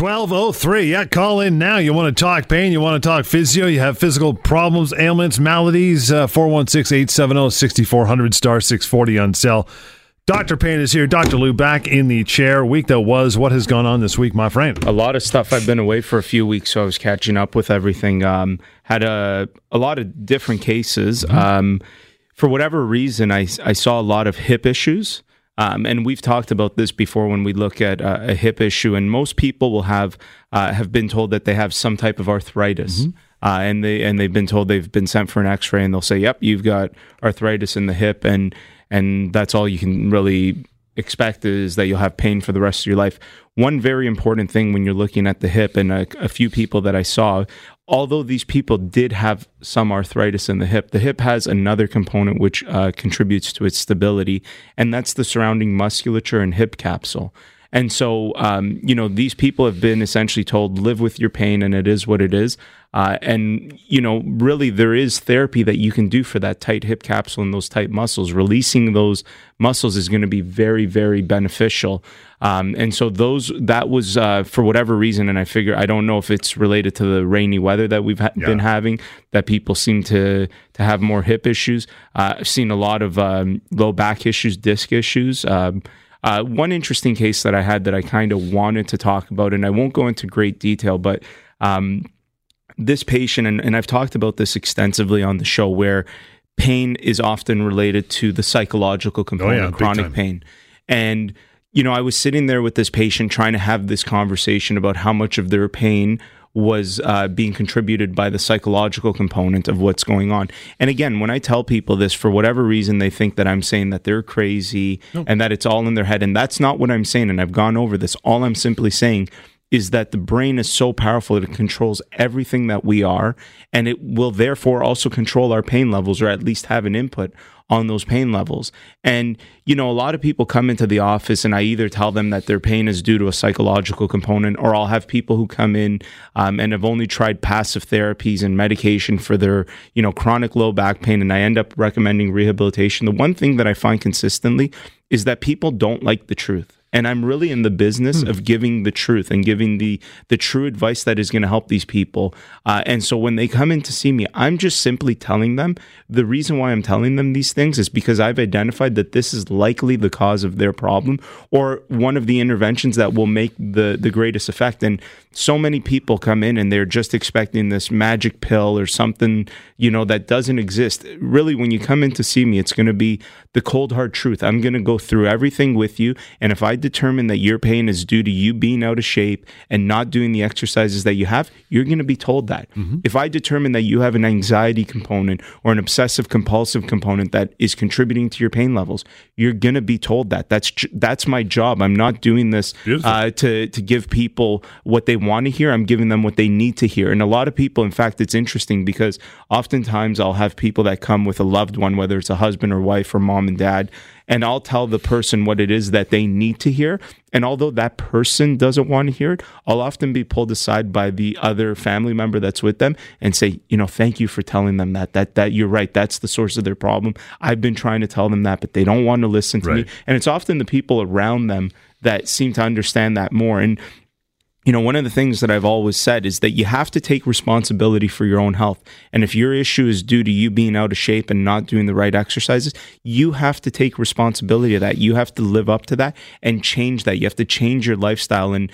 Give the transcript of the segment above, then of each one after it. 1203. Yeah, call in now. You want to talk pain, you want to talk physio, you have physical problems, ailments, maladies, 416-870-6400, star 640 on cell. Dr. Pain is here. Dr. Lou back in the chair. Week that was. What has gone on this week, my friend? A lot of stuff. I've been away for a few weeks, so I was catching up with everything. Had a lot of different cases. For whatever reason, I saw a lot of hip issues. And we've talked about this before when we look at a hip issue, and most people will have been told that they have some type of arthritis, and they've been told, they've been sent for an X-ray, and they'll say, "Yep, you've got arthritis in the hip," and that's all you can really expect is that you'll have pain for the rest of your life. One very important thing when you're looking at the hip, and a few people that I saw, although these people did have some arthritis in the hip has another component which contributes to its stability, and that's the surrounding musculature and hip capsule. And so, these people have been essentially told, live with your pain, and it is what it is. Really, there is therapy that you can do for that tight hip capsule and those tight muscles. Releasing those muscles is going to be very, very beneficial. And so that was for whatever reason, and I figure, I don't know if it's related to the rainy weather that we've been having, that people seem to have more hip issues. I've seen a lot of low back issues, disc issues. One interesting case that I had that I kind of wanted to talk about, and I won't go into great detail, but this patient, and I've talked about this extensively on the show, where pain is often related to the psychological component of chronic pain. And, I was sitting there with this patient trying to have this conversation about how much of their pain was being contributed by the psychological component of what's going on. And again, when I tell people this, for whatever reason, they think that I'm saying that they're crazy and that it's all in their head. And that's not what I'm saying. And I've gone over this. All I'm simply saying is that the brain is so powerful that it controls everything that we are, and it will therefore also control our pain levels, or at least have an input on those pain levels. And, a lot of people come into the office, and I either tell them that their pain is due to a psychological component, or I'll have people who come in and have only tried passive therapies and medication for their, chronic low back pain, and I end up recommending rehabilitation. The one thing that I find consistently is that people don't like the truth. And I'm really in the business of giving the truth and giving the true advice that is going to help these people. And so when they come in to see me, I'm just simply telling them, the reason why I'm telling them these things is because I've identified that this is likely the cause of their problem, or one of the interventions that will make the greatest effect. And so many people come in and they're just expecting this magic pill or something, that doesn't exist. Really, when you come in to see me, it's going to be the cold, hard truth. I'm going to go through everything with you. And if I determine that your pain is due to you being out of shape and not doing the exercises that you have, you're going to be told that. If I determine that you have an anxiety component or an obsessive compulsive component that is contributing to your pain levels, you're going to be told that. That's my job. I'm not doing this to give people what they want to hear. I'm giving them what they need to hear. And a lot of people, in fact, it's interesting because oftentimes I'll have people that come with a loved one, whether it's a husband or wife or mom and dad, and I'll tell the person what it is that they need to hear. And although that person doesn't want to hear it, I'll often be pulled aside by the other family member that's with them and say, thank you for telling them that you're right. That's the source of their problem. I've been trying to tell them that, but they don't want to listen to me. And it's often the people around them that seem to understand that more. And one of the things that I've always said is that you have to take responsibility for your own health. And if your issue is due to you being out of shape and not doing the right exercises, you have to take responsibility of that. You have to live up to that and change that. You have to change your lifestyle. And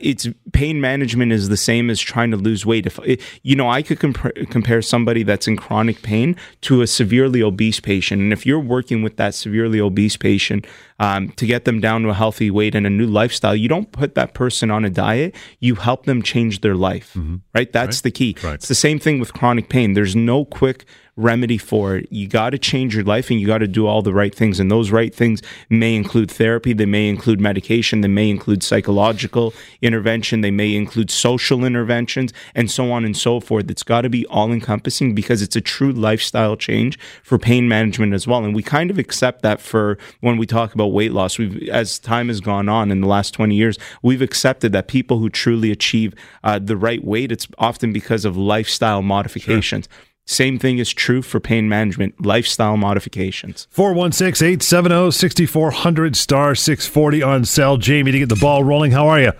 it's pain management is the same as trying to lose weight. If I could compare somebody that's in chronic pain to a severely obese patient. And if you're working with that severely obese patient to get them down to a healthy weight and a new lifestyle, you don't put that person on a diet. You help them change their life, right? That's the key. Right. It's the same thing with chronic pain. There's no quick remedy for it. You got to change your life, and you got to do all the right things. And those right things may include therapy. They may include medication. They may include psychological intervention. They may include social interventions, and so on and so forth. It's got to be all-encompassing because it's a true lifestyle change for pain management as well. And we kind of accept that for when we talk about weight loss. As time has gone on in the last 20 years, we've accepted that people who truly achieve the right weight, it's often because of lifestyle modifications. Sure. Same thing is true for pain management, lifestyle modifications. 416-870-6400, star 640 on cell. Jamie, to get the ball rolling, how are you?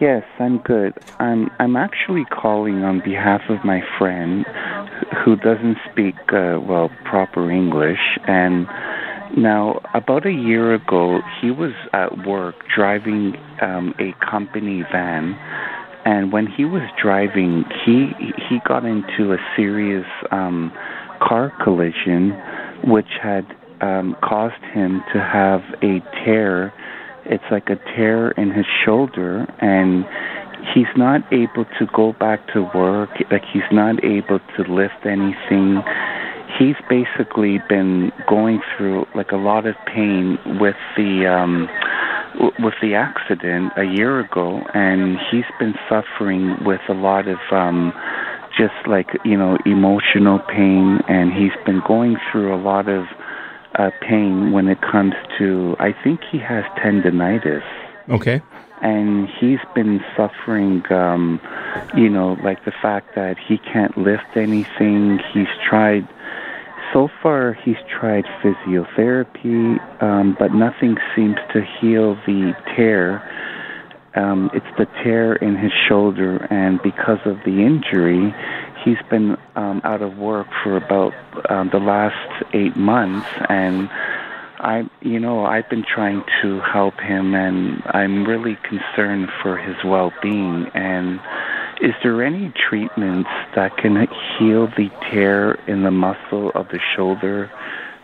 Yes, I'm good. I'm actually calling on behalf of my friend who doesn't speak, proper English. And now, about a year ago, he was at work driving a company van. And when he was driving, he got into a serious car collision, which had caused him to have a tear. It's like a tear in his shoulder, and he's not able to go back to work. Like, he's not able to lift anything. He's basically been going through like a lot of pain with the accident a year ago, and he's been suffering with a lot of emotional pain, and he's been going through a lot of pain when it comes to, I think he has tendinitis. Okay. And he's been suffering, the fact that he can't lift anything. So far he's tried physiotherapy, but nothing seems to heal the tear. It's the tear in his shoulder, and because of the injury, he's been out of work for about the last 8 months, and I've been trying to help him, and I'm really concerned for his well-being. And is there any treatments that can heal the tear in the muscle of the shoulder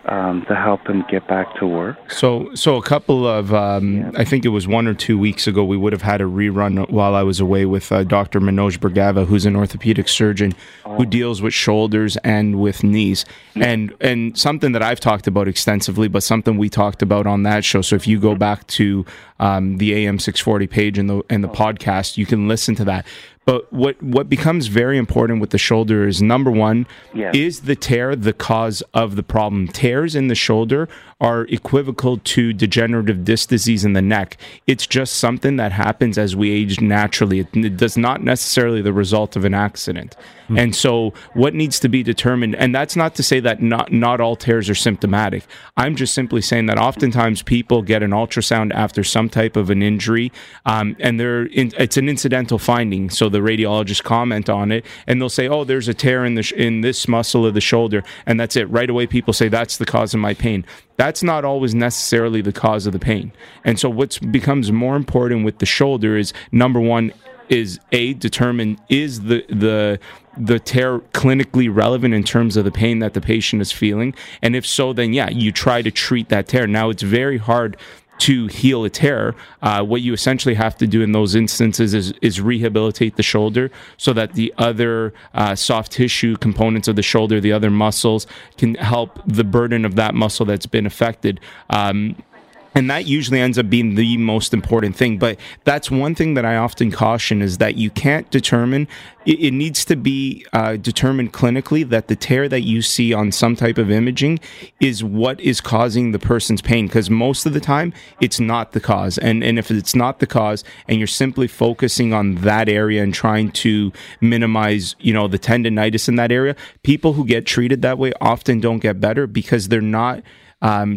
to help him get back to work? So a couple of, I think it was 1 or 2 weeks ago, we would have had a rerun while I was away with Dr. Manoj Bergava, who's an orthopedic surgeon who deals with shoulders and with knees. And something that I've talked about extensively, but something we talked about on that show. So if you go back to the AM640 page in the podcast, you can listen to that. But what becomes very important with the shoulder is, number one, is the tear the cause of the problem? Tears in the shoulder are equivocal to degenerative disc disease in the neck. It's just something that happens as we age naturally. It does not necessarily the result of an accident. Mm-hmm. And so what needs to be determined, and that's not to say that not all tears are symptomatic. I'm just simply saying that oftentimes people get an ultrasound after some type of an injury, and it's an incidental finding. So the radiologists comment on it, and they'll say, "Oh, there's a tear in this muscle of the shoulder," and that's it. Right away, people say that's the cause of my pain. That's not always necessarily the cause of the pain. And so, what becomes more important with the shoulder is, number one, is determine is the tear clinically relevant in terms of the pain that the patient is feeling, and if so, then you try to treat that tear. Now, it's very hard to heal a tear. What you essentially have to do in those instances is rehabilitate the shoulder so that the other soft tissue components of the shoulder, the other muscles, can help the burden of that muscle that's been affected. And that usually ends up being the most important thing. But that's one thing that I often caution, is that you can't determine. It needs to be determined clinically that the tear that you see on some type of imaging is what is causing the person's pain, because most of the time it's not the cause. And if it's not the cause and you're simply focusing on that area and trying to minimize, the tendinitis in that area, people who get treated that way often don't get better because they're not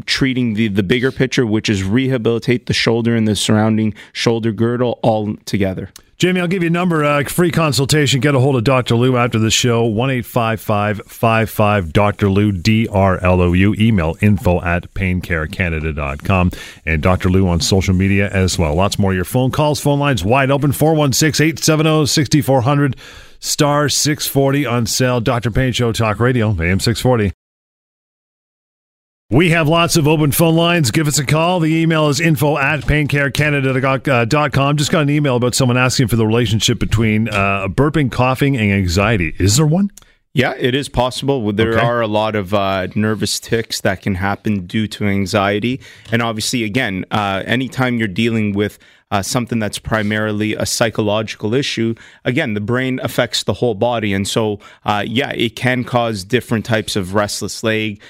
treating the bigger picture, which is rehabilitate the shoulder and the surrounding shoulder girdle all together. Jamie, I'll give you a number, free consultation. Get a hold of Dr. Lou after the show, 1-855-55-DR-LOU, D-R-L-O-U. Email info@paincarecanada.com. And Dr. Lou on social media as well. Lots more of your phone calls. Phone lines wide open, 416-870-6400, star 640 on sale. Dr. Pain Show, Talk Radio, AM 640. We have lots of open phone lines. Give us a call. The email is info@paincarecanada.com. Just got an email about someone asking for the relationship between burping, coughing, and anxiety. Is there one? Yeah, it is possible. There are a lot of nervous tics that can happen due to anxiety. And obviously, again, anytime you're dealing with something that's primarily a psychological issue, again, the brain affects the whole body. And so, it can cause different types of restless leg,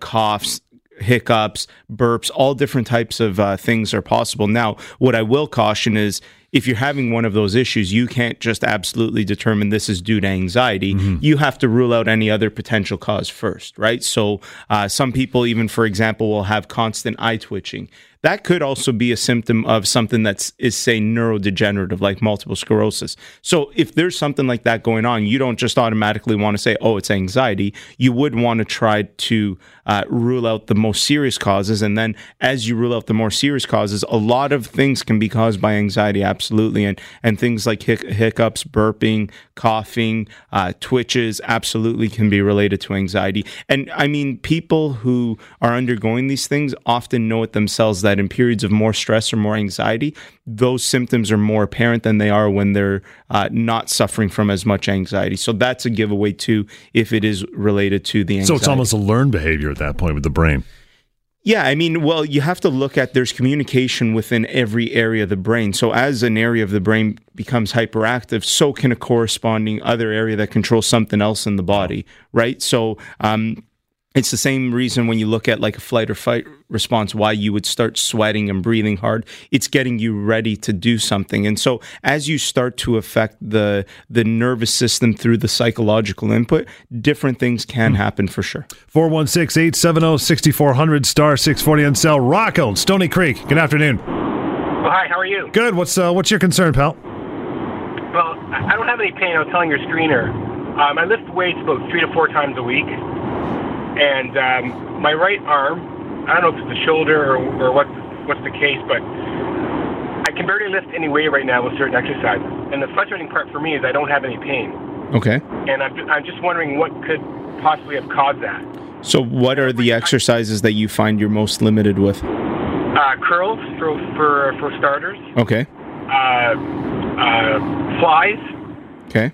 coughs, hiccups, burps, all different types of things are possible. Now, what I will caution is, if you're having one of those issues, you can't just absolutely determine this is due to anxiety. Mm-hmm. You have to rule out any other potential cause first, right? So some people, even for example, will have constant eye twitching. That could also be a symptom of something that is, say, neurodegenerative, like multiple sclerosis. So if there's something like that going on, you don't just automatically want to say, oh, it's anxiety. You would want to try to rule out the most serious causes. And then as you rule out the more serious causes, a lot of things can be caused by anxiety, absolutely. And things like hiccups, burping, coughing, twitches, absolutely can be related to anxiety. And I mean, people who are undergoing these things often know it themselves that in periods of more stress or more anxiety, those symptoms are more apparent than they are when they're not suffering from as much anxiety. So that's a giveaway too, if it is related to the anxiety. So it's almost a learned behavior at that point with the brain. Yeah, I mean, well, you have to look at there's communication within every area of the brain. So as an area of the brain becomes hyperactive, so can a corresponding other area that controls something else in the body, right? So it's the same reason when you look at like a flight or fight response, why you would start sweating and breathing hard. It's getting you ready to do something. And so as you start to affect the nervous system through the psychological input, different things can happen for sure. 416-870-6400, star 640 on cell. Rocco, Stony Creek, good afternoon. Hi, how are you? Good. What's your concern, pal? Well, I don't have any pain. I was telling your screener. I lift weights about 3 to 4 times a week. And my right arm, I don't know if it's the shoulder or what's the case, but I can barely lift any weight right now with certain exercises. And the frustrating part for me is I don't have any pain. Okay. And I'm just wondering what could possibly have caused that. So what are the exercises that you find you're most limited with? Curls for starters. Okay. Flies. Okay.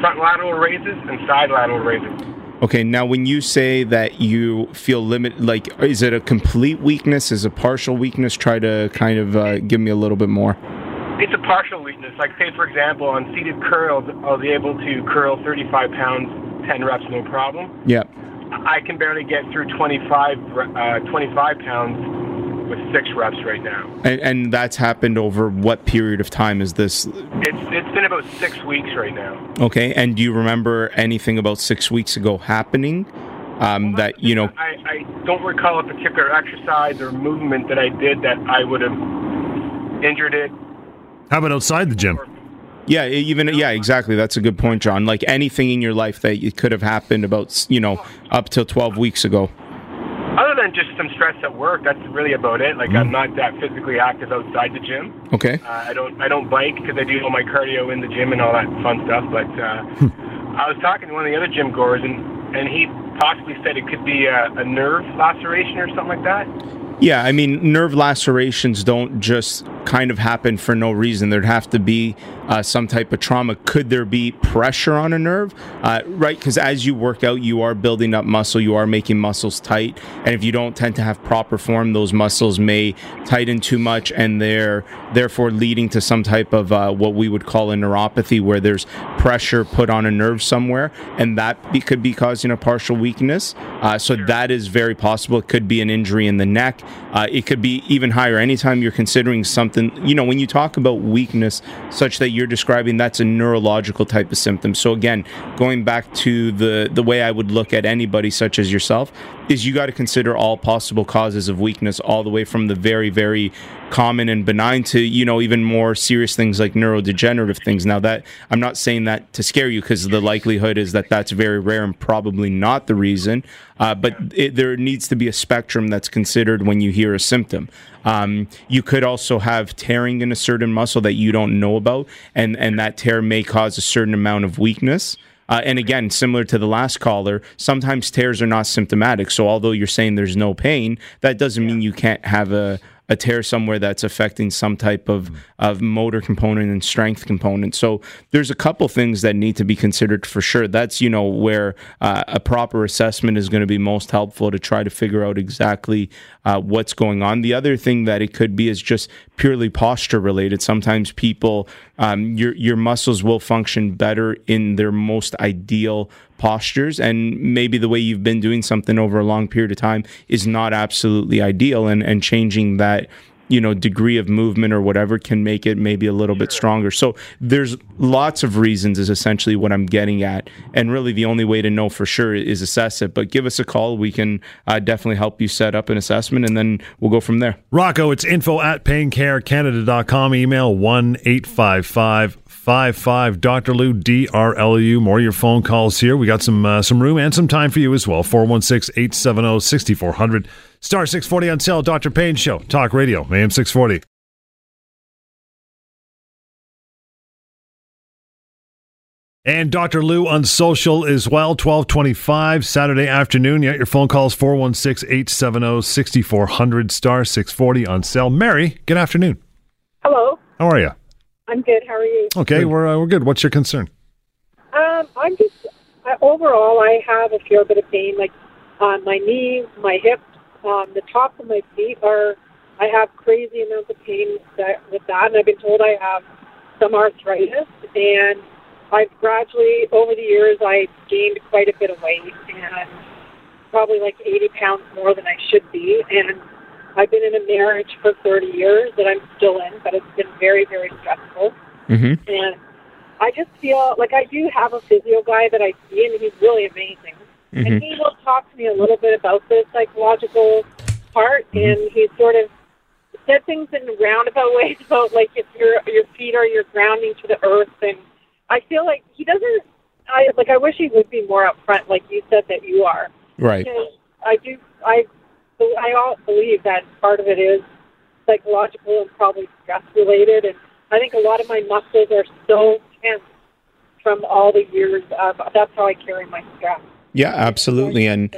Front lateral raises and side lateral raises. Okay, now when you say that you feel limited, like, is it a complete weakness? Is it a partial weakness? Try to kind of give me a little bit more. It's a partial weakness. Like, say, for example, on seated curls, I'll be able to curl 35 pounds, 10 reps, no problem. Yep. I can barely get through 25 pounds with 6 reps right now. And that's happened over what period of time is this? It's been about 6 weeks right now. Okay, and do you remember anything about 6 weeks ago happening? That you know, I don't recall a particular exercise or movement that I did that I would have injured it. How about outside the gym? Yeah, exactly. That's a good point, John. Like anything in your life that it could have happened about, you know, up till 12 weeks ago. Other than just some stress at work, that's really about it. Like, I'm not that physically active outside the gym. Okay. I don't bike because I do all my cardio in the gym and all that fun stuff. But I was talking to one of the other gym goers, and he possibly said it could be a nerve laceration or something like that. Yeah, I mean, nerve lacerations don't just kind of happen for no reason. There'd have to be some type of trauma. Could there be pressure on a nerve? Right, because as you work out, you are building up muscle. You are making muscles tight. And if you don't tend to have proper form, those muscles may tighten too much, and they're therefore leading to some type of what we would call a neuropathy, where there's pressure put on a nerve somewhere, and that could be causing a partial weakness. So that is very possible. It could be an injury in the neck. It could be even higher. Anytime you're considering something, you know, when you talk about weakness such that you're describing, that's a neurological type of symptom. So again, going back to the way I would look at anybody such as yourself, is you got to consider all possible causes of weakness, all the way from the very, very common and benign to, you know, even more serious things like neurodegenerative things. Now, that I'm not saying that to scare you, because the likelihood is that that's very rare and probably not the reason. But there needs to be a spectrum that's considered when you hear a symptom. You could also have tearing in a certain muscle that you don't know about, and that tear may cause a certain amount of weakness. And again, similar to the last caller, sometimes tears are not symptomatic. So although you're saying there's no pain, that doesn't mean you can't have a tear somewhere that's affecting some type of motor component and strength component. So there's a couple things that need to be considered for sure. That's, you know, where a proper assessment is going to be most helpful to try to figure out exactly what's going on. The other thing that it could be is just purely posture related. Sometimes people, your muscles will function better in their most ideal postures, and maybe the way you've been doing something over a long period of time is not absolutely ideal, and changing that you know, degree of movement or whatever can make it maybe a little bit stronger. So there's lots of reasons is essentially what I'm getting at. And really the only way to know for sure is assess it. But give us a call. We can definitely help you set up an assessment, and then we'll go from there. Rocco, it's info@paincarecanada.com. Email 1-855-55 Dr. Lou, DRLU. More of your phone calls here. We got some room and some time for you as well. 416-870-6400. Star 640 on sale. Dr. Pain Show. Talk Radio. AM 640. And Dr. Lou on social as well, 1225 Saturday afternoon. You got your phone calls, 416-870-6400, star 640 on sale. Mary, good afternoon. Hello. How are you? I'm good. How are you? Okay, we're good. What's your concern? I'm just, overall, I have a fair bit of pain, like on my knee, my hip, the top of my feet. I have crazy amounts of pain with that, and I've been told I have some arthritis, and I've gradually, over the years, I gained quite a bit of weight, and I'm probably like 80 pounds more than I should be, and I've been in a marriage for 30 years that I'm still in, but it's been very, very stressful, and I just feel like I do have a physio guy that I see, and he's really amazing, and he will talk to me a little bit about the psychological part, and he sort of said things in roundabout ways about, like, if your feet are your grounding to the earth, and I feel like he doesn't, I wish he would be more upfront, like you said that you are. Right. Because I believe that part of it is psychological and probably stress-related, and I think a lot of my muscles are so tense from all the years of, that's how I carry my stress. Yeah, absolutely, and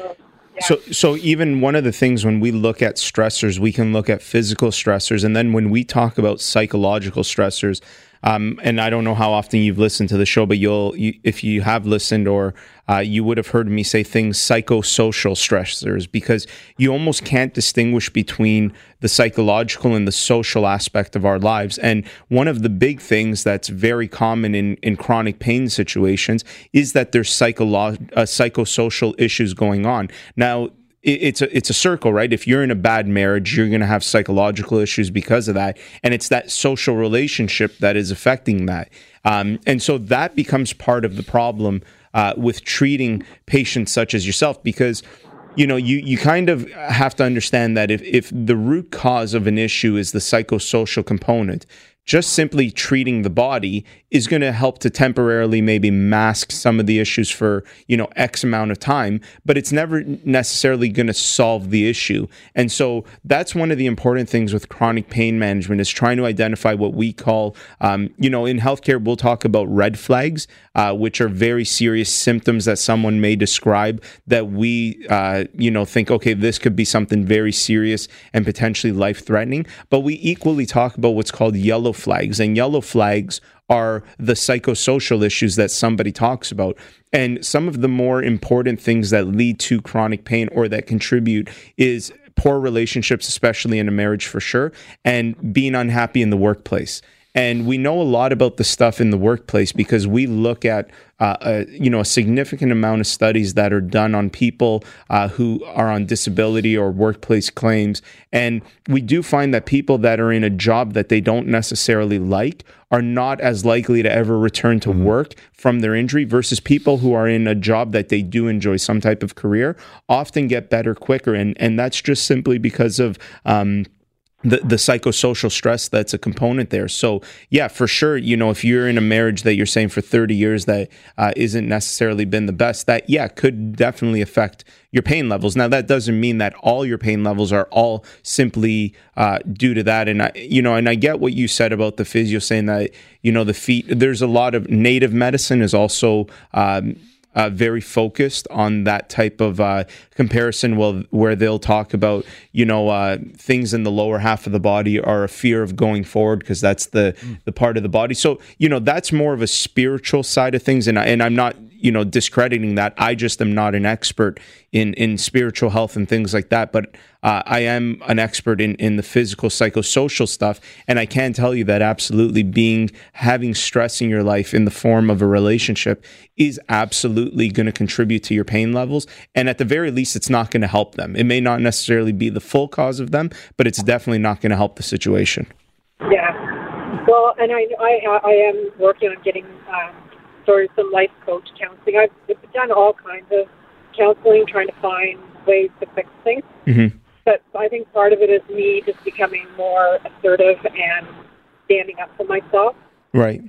So even one of the things when we look at stressors, we can look at physical stressors, and then when we talk about psychological stressors, and I don't know how often you've listened to the show, but if you have listened, or you would have heard me say things psychosocial stressors, because you almost can't distinguish between the psychological and the social aspect of our lives. And one of the big things that's very common in chronic pain situations is that there's psychosocial issues going on. Now, it's a circle, right? If you're in a bad marriage, you're going to have psychological issues because of that. And it's that social relationship that is affecting that. And so that becomes part of the problem with treating patients such as yourself, because you know, you kind of have to understand that if the root cause of an issue is the psychosocial component, just simply treating the body is going to help to temporarily maybe mask some of the issues for, you know, X amount of time, but it's never necessarily going to solve the issue. And so that's one of the important things with chronic pain management is trying to identify what we call, you know, in healthcare, we'll talk about red flags, which are very serious symptoms that someone may describe that we, you know, think, okay, this could be something very serious and potentially life-threatening. But we equally talk about what's called yellow flags, and yellow flags are the psychosocial issues that somebody talks about. And some of the more important things that lead to chronic pain or that contribute is poor relationships, especially in a marriage for sure, and being unhappy in the workplace. And we know a lot about the stuff in the workplace because we look at a significant amount of studies that are done on people who are on disability or workplace claims. And we do find that people that are in a job that they don't necessarily like are not as likely to ever return to work from their injury versus people who are in a job that they do enjoy, some type of career, often get better quicker. And that's just simply because of the psychosocial stress that's a component there. So yeah, for sure, you know, if you're in a marriage that you're saying for 30 years that isn't necessarily been the best, that could definitely affect your pain levels. Now that doesn't mean that all your pain levels are all simply due to that. And I get what you said about the physio saying that, you know, the feet. There's a lot of native medicine is also very focused on that type of comparison where they'll talk about, you know, things in the lower half of the body are a fear of going forward because that's the part of the body. So, you know, that's more of a spiritual side of things. And I'm not, discrediting that. I just am not an expert in spiritual health and things like that, but I am an expert in the physical, psychosocial stuff, and I can tell you that absolutely having stress in your life in the form of a relationship is absolutely going to contribute to your pain levels, and at the very least, it's not going to help them. It may not necessarily be the full cause of them, but it's definitely not going to help the situation. Yeah. Well, and I am working on getting sort of some life coach counseling. I've done all kinds of counseling, trying to find ways to fix things. Mm-hmm. But I think part of it is me just becoming more assertive and standing up for myself. Right.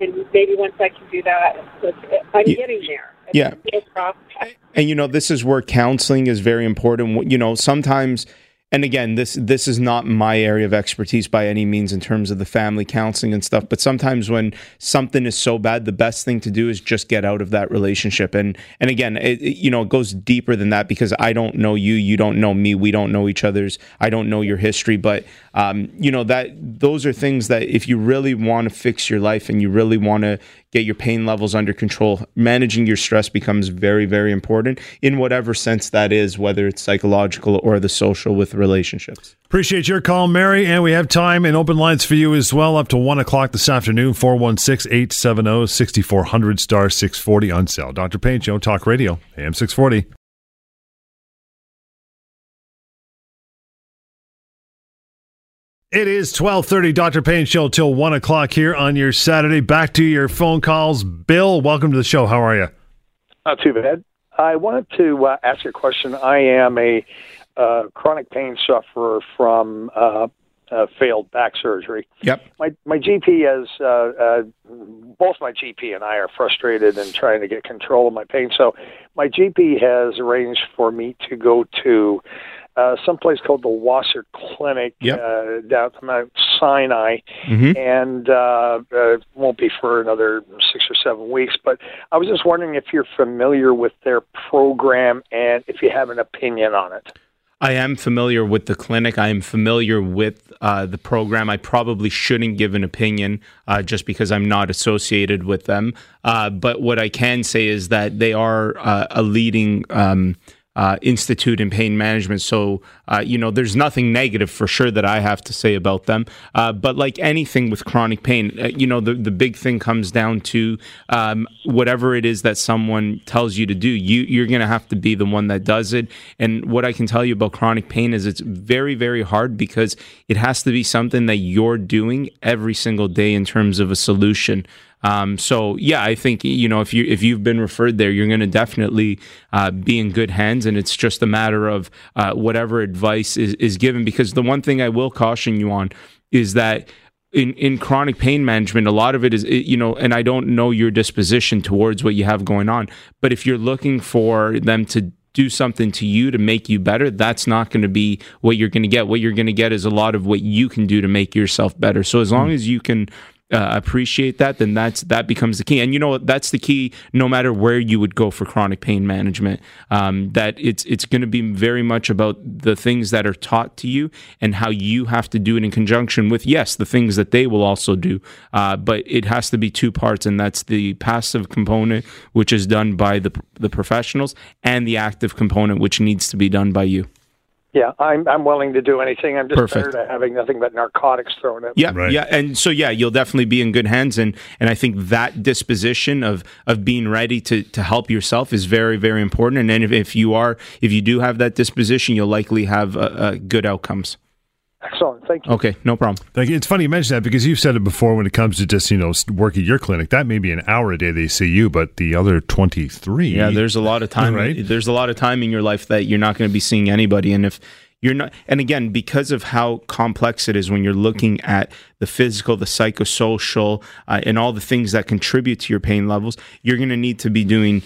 And maybe once I can do that, I'm getting there. Yeah. It's a process. And, this is where counseling is very important. Sometimes... And again, this is not my area of expertise by any means in terms of the family counseling and stuff, but sometimes when something is so bad, the best thing to do is just get out of that relationship. And again, it goes deeper than that, because I don't know you, you don't know me, we don't know each other's, I don't know your history, but that those are things that if you really want to fix your life and you really want to get your pain levels under control, managing your stress becomes very, very important in whatever sense that is, whether it's psychological or the social with relationships. Appreciate your call, Mary, and we have time and open lines for you as well up to 1 o'clock this afternoon, 416-870-6400, star 640 on sale. Dr. Pain, Joe Talk Radio, AM 640. It is 12:30, Dr. Pain Show, till 1 o'clock here on your Saturday. Back to your phone calls. Bill, welcome to the show. How are you? Not too bad. I wanted to ask you a question. I am a chronic pain sufferer from failed back surgery. Yep. My GP has, both my GP and I are frustrated and trying to get control of my pain. So my GP has arranged for me to go to someplace called the Wasser Clinic, yep, down Mount Sinai, mm-hmm, and it won't be for another 6 or 7 weeks. But I was just wondering if you're familiar with their program and if you have an opinion on it. I am familiar with the clinic. I am familiar with the program. I probably shouldn't give an opinion just because I'm not associated with them. But what I can say is that they are a leading institute in pain management. So, there's nothing negative for sure that I have to say about them. But like anything with chronic pain, the big thing comes down to whatever it is that someone tells you to do, you're going to have to be the one that does it. And what I can tell you about chronic pain is it's very, very hard because it has to be something that you're doing every single day in terms of a solution. So yeah, I think, if you've been referred there, you're going to definitely be in good hands, and it's just a matter of whatever advice is given. Because the one thing I will caution you on is that in chronic pain management, a lot of it is, and I don't know your disposition towards what you have going on, but if you're looking for them to do something to you to make you better, that's not going to be what you're going to get. What you're going to get is a lot of what you can do to make yourself better. So as long as you can appreciate that, then that becomes the key. And that's the key no matter where you would go for chronic pain management, that it's going to be very much about the things that are taught to you and how you have to do it in conjunction with, yes, the things that they will also do, but it has to be two parts, and that's the passive component, which is done by the professionals, and the active component, which needs to be done by you. Yeah, I'm willing to do anything. I'm just tired of having nothing but narcotics thrown at me. Yeah, right. Yeah, and so yeah, you'll definitely be in good hands, and I think that disposition of being ready to help yourself is very, very important. And then if you do have that disposition, you'll likely have good outcomes. Excellent. Thank you. Okay, no problem. Thank you. It's funny you mentioned that, because you've said it before when it comes to just, work at your clinic. That may be an hour a day they see you, but the other 23. Yeah, there's a lot of time, right? There's a lot of time in your life that you're not going to be seeing anybody. And if you're not, and again, because of how complex it is when you're looking at the physical, the psychosocial, and all the things that contribute to your pain levels, you're going to need to be doing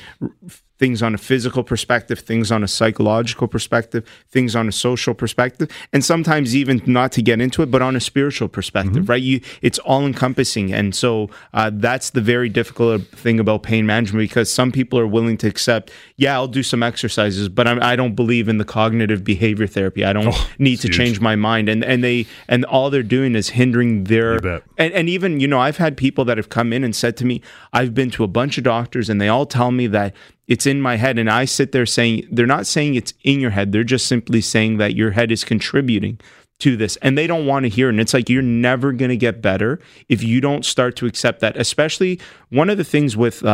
things on a physical perspective, things on a psychological perspective, things on a social perspective, and sometimes even, not to get into it, but on a spiritual perspective, right? It's all-encompassing. And so that's the very difficult thing about pain management, because some people are willing to accept, yeah, I'll do some exercises, but I don't believe in the cognitive behavior therapy. I don't need to change my mind. And all they're doing is hindering their... And even, you know, I've had people that have come in and said to me, I've been to a bunch of doctors and they all tell me that it's in my head, and I sit there saying, they're not saying it's in your head, they're just simply saying that your head is contributing to this, and they don't want to hear it. And it's like, you're never going to get better if you don't start to accept that. Especially one of the things with,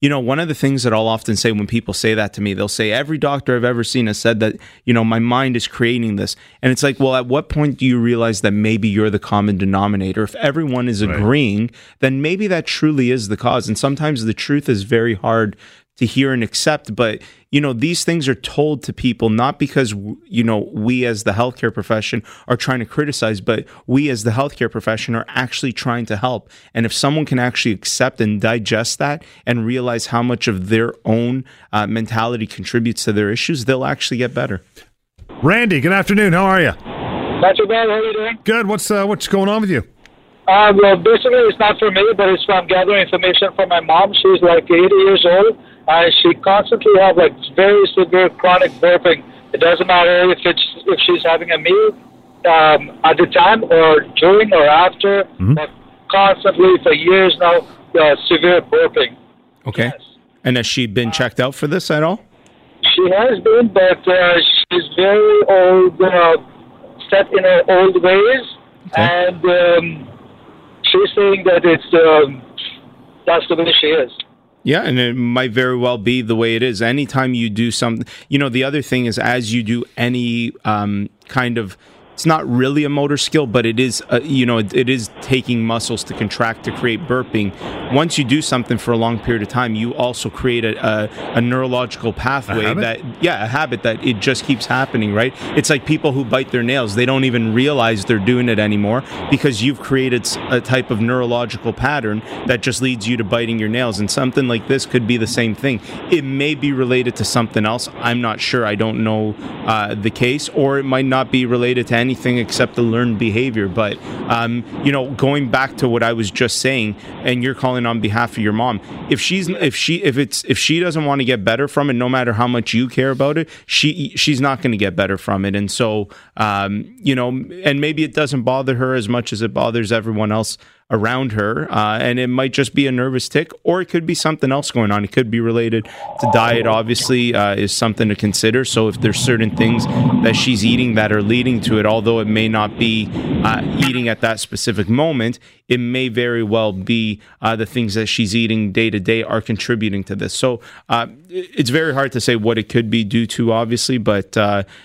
you know, one of the things that I'll often say when people say that to me, they'll say, every doctor I've ever seen has said that, you know, my mind is creating this. And it's like, well, at what point do you realize that maybe you're the common denominator? If everyone is agreeing, then maybe that truly is the cause. And sometimes the truth is very hard to hear and accept. But, you know, these things are told to people not because, you know, we as the healthcare profession are trying to criticize, but we as the healthcare profession are actually trying to help. And if someone can actually accept and digest that and realize how much of their own mentality contributes to their issues, they'll actually get better. Randy, good afternoon. How are you? Not too bad. How are you doing? Good. What's going on with you? Well, basically, it's not for me, but it's from gathering information from my mom. She's like 80 years old. She constantly has like very severe chronic burping. It doesn't matter if she's having a meal at the time or during or after, but constantly for years now, severe burping. Okay. Yes. And has she been checked out for this at all? She has been, but she's very old, set in her old ways, and she's saying that it's that's the way she is. Yeah, and it might very well be the way it is. Anytime you do something, you know, the other thing is, as you do any kind of, it's not really a motor skill, but it is, you know, it is taking muscles to contract to create burping. Once you do something for a long period of time, you also create a neurological pathway, a habit that it just keeps happening, right? It's like people who bite their nails. They don't even realize they're doing it anymore because you've created a type of neurological pattern that just leads you to biting your nails. And something like this could be the same thing. It may be related to something else. I'm not sure. I don't know the case, or it might not be related to anything except the learned behavior. But you know, going back to what I was just saying, and you're calling on behalf of your mom, if she doesn't want to get better from it, no matter how much you care about it, she's not going to get better from it. And so you know, and maybe it doesn't bother her as much as it bothers everyone else around her, and it might just be a nervous tick, or it could be something else going on. It could be related to diet, obviously, is something to consider. So if there's certain things that she's eating that are leading to it, although it may not be eating at that specific moment, it may very well be the things that she's eating day to day are contributing to this. So it's very hard to say what it could be due to, obviously, but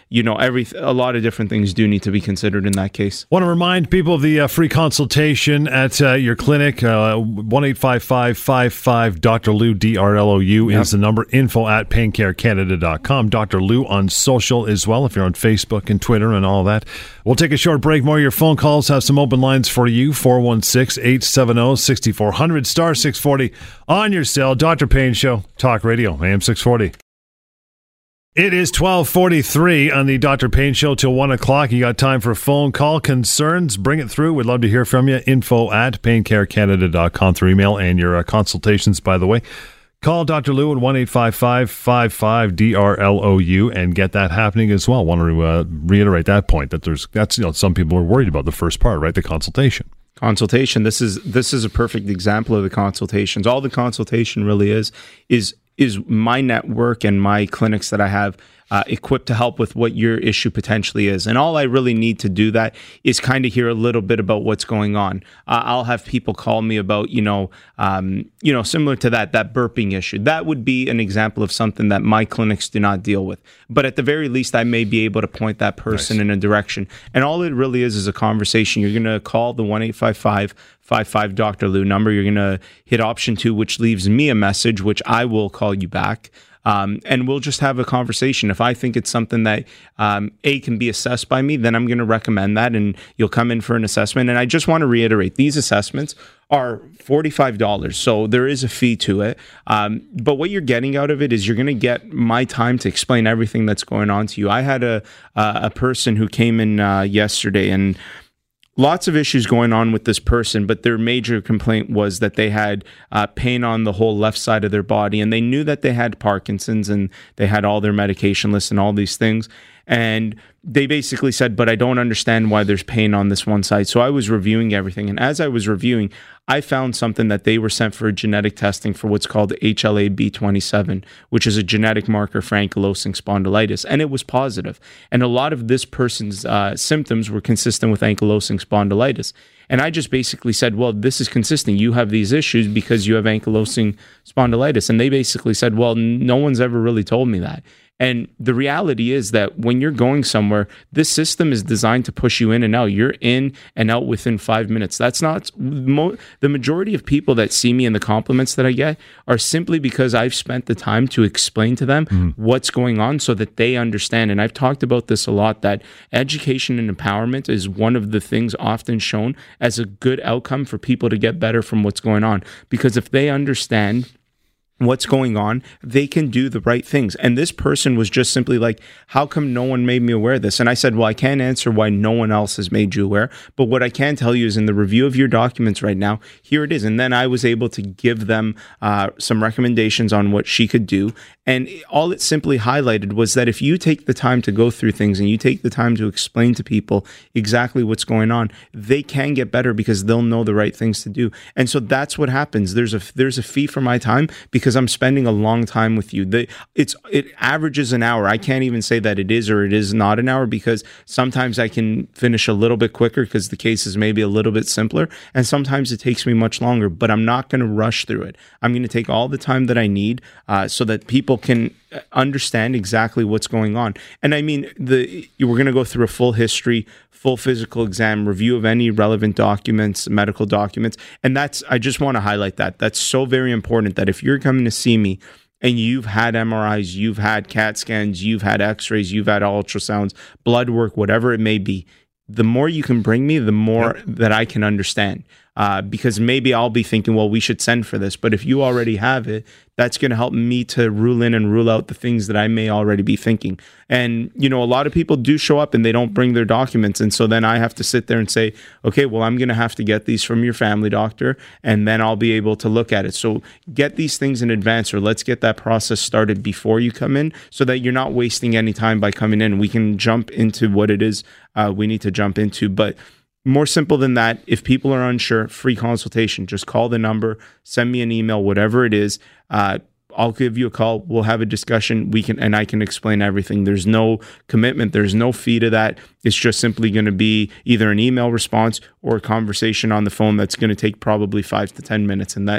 you know, a lot of different things do need to be considered in that case. Want to remind people of the free consultation at your clinic. 1-855-55 Dr. Lou, DRLOU is the number. Info at paincarecanada.com. Dr. Lou on social as well, if you're on Facebook and Twitter and all that. We'll take a short break. More of your phone calls, have some open lines for you. 416-870-6400, star 640 on your cell. Dr. Pain Show, Talk Radio, AM 640. It is 12:43 on the Dr. Pain Show till 1 o'clock. You got time for a phone call. Concerns, bring it through. We'd love to hear from you. Info at paincarecanada.com through email, and your consultations, by the way. Call Dr. Lou at 1-855-55-DRLOU and get that happening as well. I want to reiterate that point, that that's, you know, some people are worried about the first part, right? The consultation. This is a perfect example of the consultations. All the consultation really is my network and my clinics that I have equipped to help with what your issue potentially is. And all I really need to do that is kind of hear a little bit about what's going on. I'll have people call me about, similar to that burping issue. That would be an example of something that my clinics do not deal with. But at the very least, I may be able to point that person in a direction. And all it really is a conversation. You're going to call the 1-855-55 Dr. Lou number. You're going to hit option 2, which leaves me a message, which I will call you back. And we'll just have a conversation. If I think it's something that can be assessed by me, then I'm going to recommend that, and you'll come in for an assessment. And I just want to reiterate, these assessments are $45, so there is a fee to it. But what you're getting out of it is you're going to get my time to explain everything that's going on to you. I had a person who came in yesterday, and lots of issues going on with this person, but their major complaint was that they had pain on the whole left side of their body, and they knew that they had Parkinson's and they had all their medication lists and all these things. And they basically said, but I don't understand why there's pain on this one side. So I was reviewing everything, and as I was reviewing, I found something that they were sent for genetic testing for what's called HLA B27, which is a genetic marker for ankylosing spondylitis, and it was positive. And a lot of this person's symptoms were consistent with ankylosing spondylitis. And I just basically said, well, this is consistent. You have these issues because you have ankylosing spondylitis. And they basically said, well, no one's ever really told me that. And the reality is that when you're going somewhere, this system is designed to push you in and out. You're in and out within 5 minutes. That's not the majority of people that see me, and the compliments that I get are simply because I've spent the time to explain to them what's going on so that they understand. And I've talked about this a lot, that education and empowerment is one of the things often shown as a good outcome for people to get better from what's going on. Because if they understand what's going on, they can do the right things. And this person was just simply like, how come no one made me aware of this? And I said, well, I can't answer why no one else has made you aware, but what I can tell you is in the review of your documents right now, here it is. And then I was able to give them some recommendations on what she could do. And all it simply highlighted was that if you take the time to go through things and you take the time to explain to people exactly what's going on, they can get better because they'll know the right things to do. And so that's what happens. There's a fee for my time because I'm spending a long time with you. It averages an hour. I can't even say that it is or it is not an hour, because sometimes I can finish a little bit quicker because the case is maybe a little bit simpler, and sometimes it takes me much longer, but I'm not going to rush through it. I'm going to take all the time that I need so that people can understand exactly what's going on. And I mean, we're going to go through a full history, full physical exam, review of any relevant documents, medical documents. And I just want to highlight that. That's so very important, that if you're coming to see me and you've had MRIs, you've had CAT scans, you've had x-rays, you've had ultrasounds, blood work, whatever it may be, the more you can bring me, the more that I can understand. Because maybe I'll be thinking, well, we should send for this. But if you already have it, that's going to help me to rule in and rule out the things that I may already be thinking. And, a lot of people do show up and they don't bring their documents. And so then I have to sit there and say, okay, well, I'm going to have to get these from your family doctor, and then I'll be able to look at it. So get these things in advance, or let's get that process started before you come in so that you're not wasting any time by coming in. We can jump into what it is we need to jump into. But more simple than that, if people are unsure, free consultation. Just call the number, send me an email, whatever it is. I'll give you a call. We'll have a discussion. I can explain everything. There's no commitment. There's no fee to that. It's just simply going to be either an email response or a conversation on the phone that's going to take probably 5 to 10 minutes. And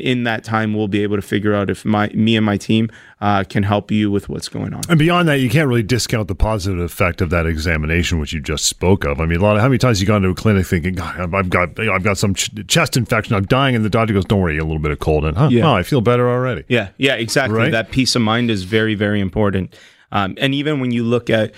in that time, we'll be able to figure out if me and my team can help you with what's going on. And beyond that, you can't really discount the positive effect of that examination, which you just spoke of. I mean, how many times have you gone to a clinic thinking, God, I've got some chest infection, I'm dying, and the doctor goes, don't worry, a little bit of cold, and I feel better already. Yeah, exactly. Right? That peace of mind is very, very important. And even when you look at,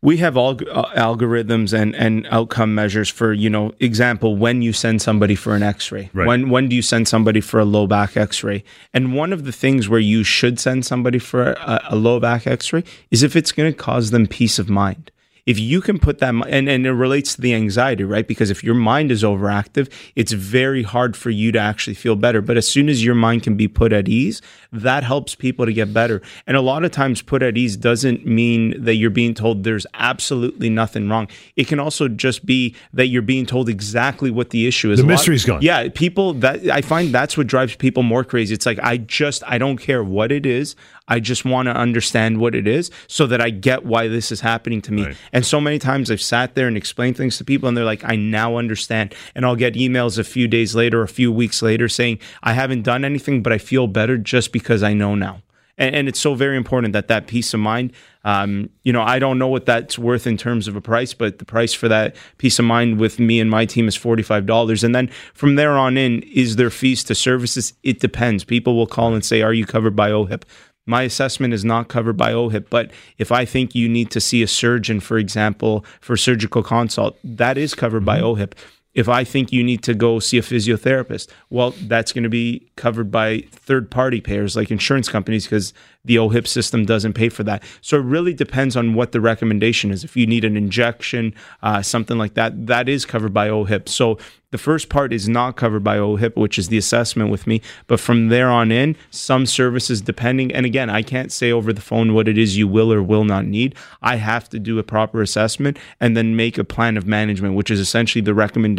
we have all algorithms and outcome measures for, example, when you send somebody for an x-ray, right? When do you send somebody for a low back x-ray? And one of the things where you should send somebody for a low back x-ray is if it's going to cause them peace of mind. If you can put that, and it relates to the anxiety, right? Because if your mind is overactive, it's very hard for you to actually feel better. But as soon as your mind can be put at ease, that helps people to get better. And a lot of times put at ease doesn't mean that you're being told there's absolutely nothing wrong. It can also just be that you're being told exactly what the issue is. The mystery's gone. Yeah, I find that's what drives people more crazy. It's like, I don't care what it is. I just want to understand what it is so that I get why this is happening to me. Right. And so many times I've sat there and explained things to people and they're like, I now understand. And I'll get emails a few days later, a few weeks later saying, I haven't done anything, but I feel better just because I know now. And it's so very important that peace of mind, I don't know what that's worth in terms of a price, but the price for that peace of mind with me and my team is $45. And then from there on in, is there fees to services? It depends. People will call and say, are you covered by OHIP? my assessment is not covered by OHIP, but if I think you need to see a surgeon, for example, for surgical consult, that is covered by OHIP. If I think you need to go see a physiotherapist, well, that's going to be covered by third-party payers like insurance companies because the OHIP system doesn't pay for that. So it really depends on what the recommendation is. If you need an injection, something like that, that is covered by OHIP. So the first part is not covered by OHIP, which is the assessment with me. But from there on in, some services depending, and again, I can't say over the phone what it is you will or will not need. I have to do a proper assessment and then make a plan of management, which is essentially the recommendation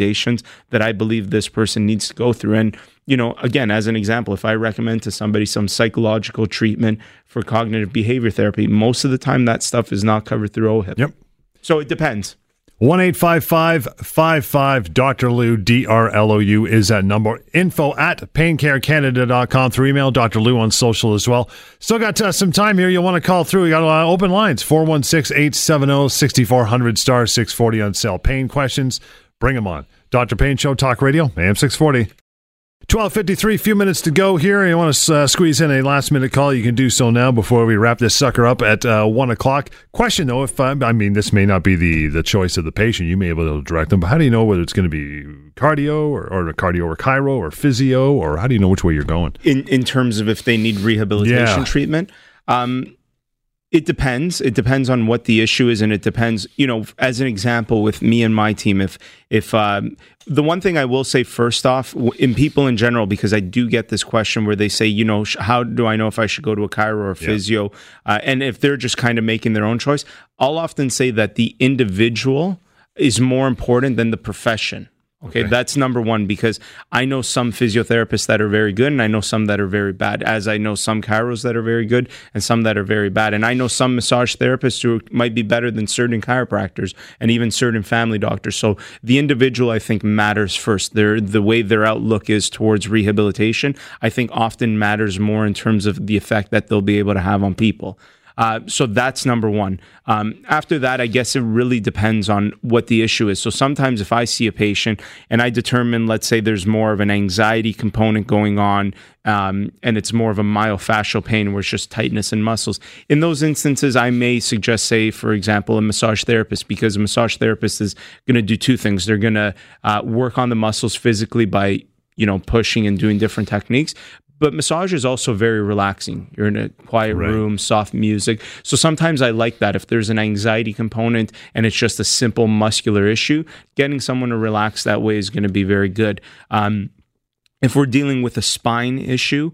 that I believe this person needs to go through. And, you know, again, as an example, if I recommend to somebody some psychological treatment for cognitive behavior therapy, most of the time that stuff is not covered through OHIP. Yep. So it depends. 1-855-55 Dr. Lou, D-R-L-O-U is that number. Info at paincarecanada.com through email. Dr. Lou on social as well. Still got some time here. You'll want to call through. We got a lot of open lines. 416-870-6400 star 640 on sale. Pain questions, bring them on. Dr. Pain Show, Talk Radio, AM640. 12:53, few minutes to go here. You want to squeeze in a last-minute call, you can do so now before we wrap this sucker up at 1 o'clock. Question, though, if I mean, this may not be the choice of the patient. You may be able to direct them, but how do you know whether it's going to be cardio or cardio or chiro or physio, or how do you know which way you're going? In terms of if they need rehabilitation treatment? It depends. It depends on what the issue is, and it depends, you know, as an example with me and my team, if the one thing I will say first off, in people in general, because I do get this question where they say, you know, how do I know if I should go to a chiro or a physio? And if they're just kind of making their own choice, I'll often say that the individual is more important than the profession. Okay, that's number one, because I know some physiotherapists that are very good and I know some that are very bad, as I know some chiros that are very good and some that are very bad. And I know some massage therapists who might be better than certain chiropractors and even certain family doctors. So the individual, I think, matters first. The way their outlook is towards rehabilitation, I think often matters more in terms of the effect that they'll be able to have on people. So that's number one. After that, I guess it really depends on what the issue is. So sometimes if I see a patient and I determine, let's say there's more of an anxiety component going on, and it's more of a myofascial pain where it's just tightness in muscles. In those instances, I may suggest, say, for example, a massage therapist, because a massage therapist is going to do two things. They're going to work on the muscles physically by, you know, pushing and doing different techniques. But massage is also very relaxing. You're in a quiet room, soft music. So sometimes I like that. If there's an anxiety component and it's just a simple muscular issue, getting someone to relax that way is going to be very good. If we're dealing with a spine issue,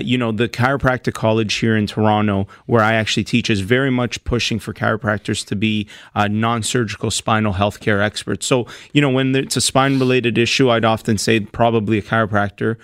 you know, the chiropractic college here in Toronto, where I actually teach, is very much pushing for chiropractors to be non-surgical spinal healthcare experts. So, you know, when it's a spine-related issue, I'd often say probably a chiropractor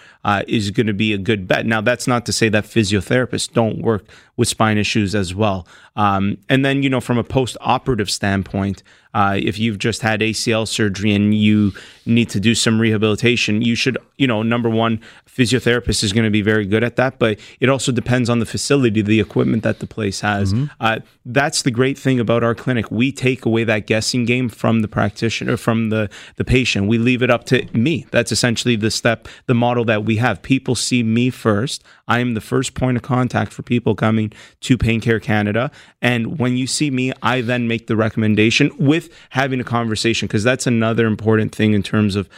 is going to be a good bet. Now, that's not to say that physiotherapists don't work with spine issues as well. And then, you know, from a post-operative standpoint, if you've just had ACL surgery and you need to do some rehabilitation, you should, you know, number one, physiotherapist is going to be very good at that, but it also depends on the facility, the equipment that the place has. That's the great thing about our clinic. We take away that guessing game from the practitioner, from the patient. We leave it up to me. That's essentially the model that we have. People see me first. I am the first point of contact for people coming to Pain Care Canada. And when you see me, I then make the recommendation with having a conversation, because that's another important thing in terms of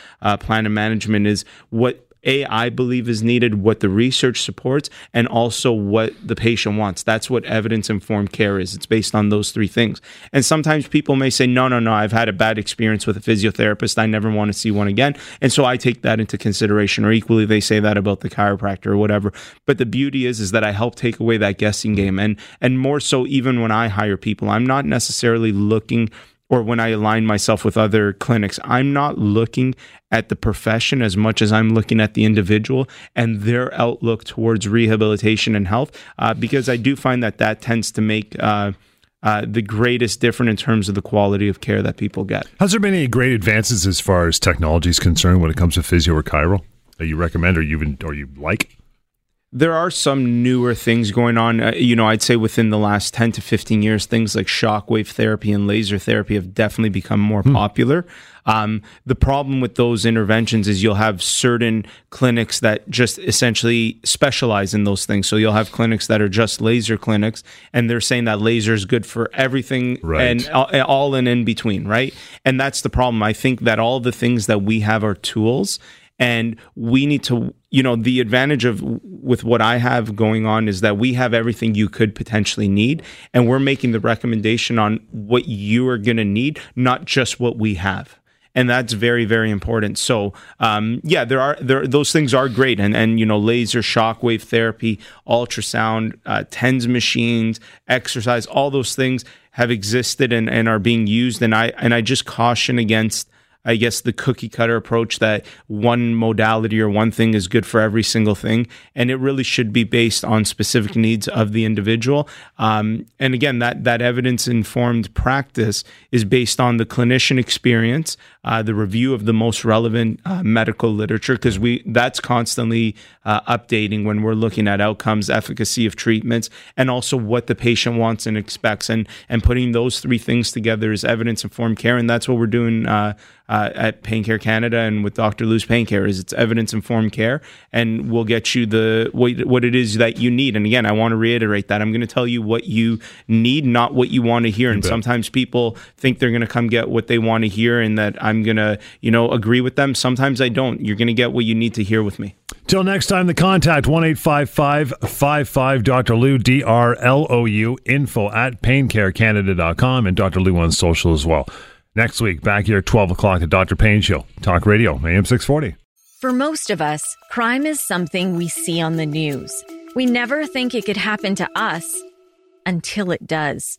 plan and management is what I believe is needed, what the research supports, and also what the patient wants. That's what evidence-informed care is. It's based on those three things. And sometimes people may say, no, I've had a bad experience with a physiotherapist. I never want to see one again. And so I take that into consideration, or equally they say that about the chiropractor or whatever. But the beauty is that I help take away that guessing game. And more so even when I hire people, I'm not necessarily looking, or when I align myself with other clinics, I'm not looking at the profession as much as I'm looking at the individual and their outlook towards rehabilitation and health, because I do find that tends to make the greatest difference in terms of the quality of care that people get. Has there been any great advances as far as technology is concerned when it comes to physio or chiro that you recommend or you like? There are some newer things going on. I'd say within the last 10 to 15 years, things like shockwave therapy and laser therapy have definitely become more popular. The problem with those interventions is you'll have certain clinics that just essentially specialize in those things. So you'll have clinics that are just laser clinics, and they're saying that laser is good for everything, right, and all in between, right? And that's the problem. I think that all the things that we have are tools, and we need to... the advantage with what I have going on is that we have everything you could potentially need, and we're making the recommendation on what you are going to need, not just what we have. And that's very, very important. So, those things are great. And laser, shockwave therapy, ultrasound, TENS machines, exercise, all those things have existed and are being used. And I just caution against, I guess, the cookie cutter approach that one modality or one thing is good for every single thing. And it really should be based on specific needs of the individual. And again, that evidence-informed practice is based on the clinician experience, the review of the most relevant medical literature, because that's constantly updating when we're looking at outcomes, efficacy of treatments, and also what the patient wants and expects. And putting those three things together is evidence-informed care. And that's what we're doing at Pain Care Canada and with Dr. Lou's Pain Care. It's evidence-informed care, and we'll get you the what it is that you need. And again, I want to reiterate that. I'm going to tell you what you need, not what you want to hear. And sometimes people think they're going to come get what they want to hear and that I'm going to, agree with them. Sometimes I don't. You're going to get what you need to hear with me. Till next time, the contact, 1-855-55-DR-LOU, D-R-L-O-U, info@paincarecanada.com, and Dr. Lou on social as well. Next week, back here at 12 o'clock at Dr. Pain Show, Talk Radio, AM640. For most of us, crime is something we see on the news. We never think it could happen to us until it does.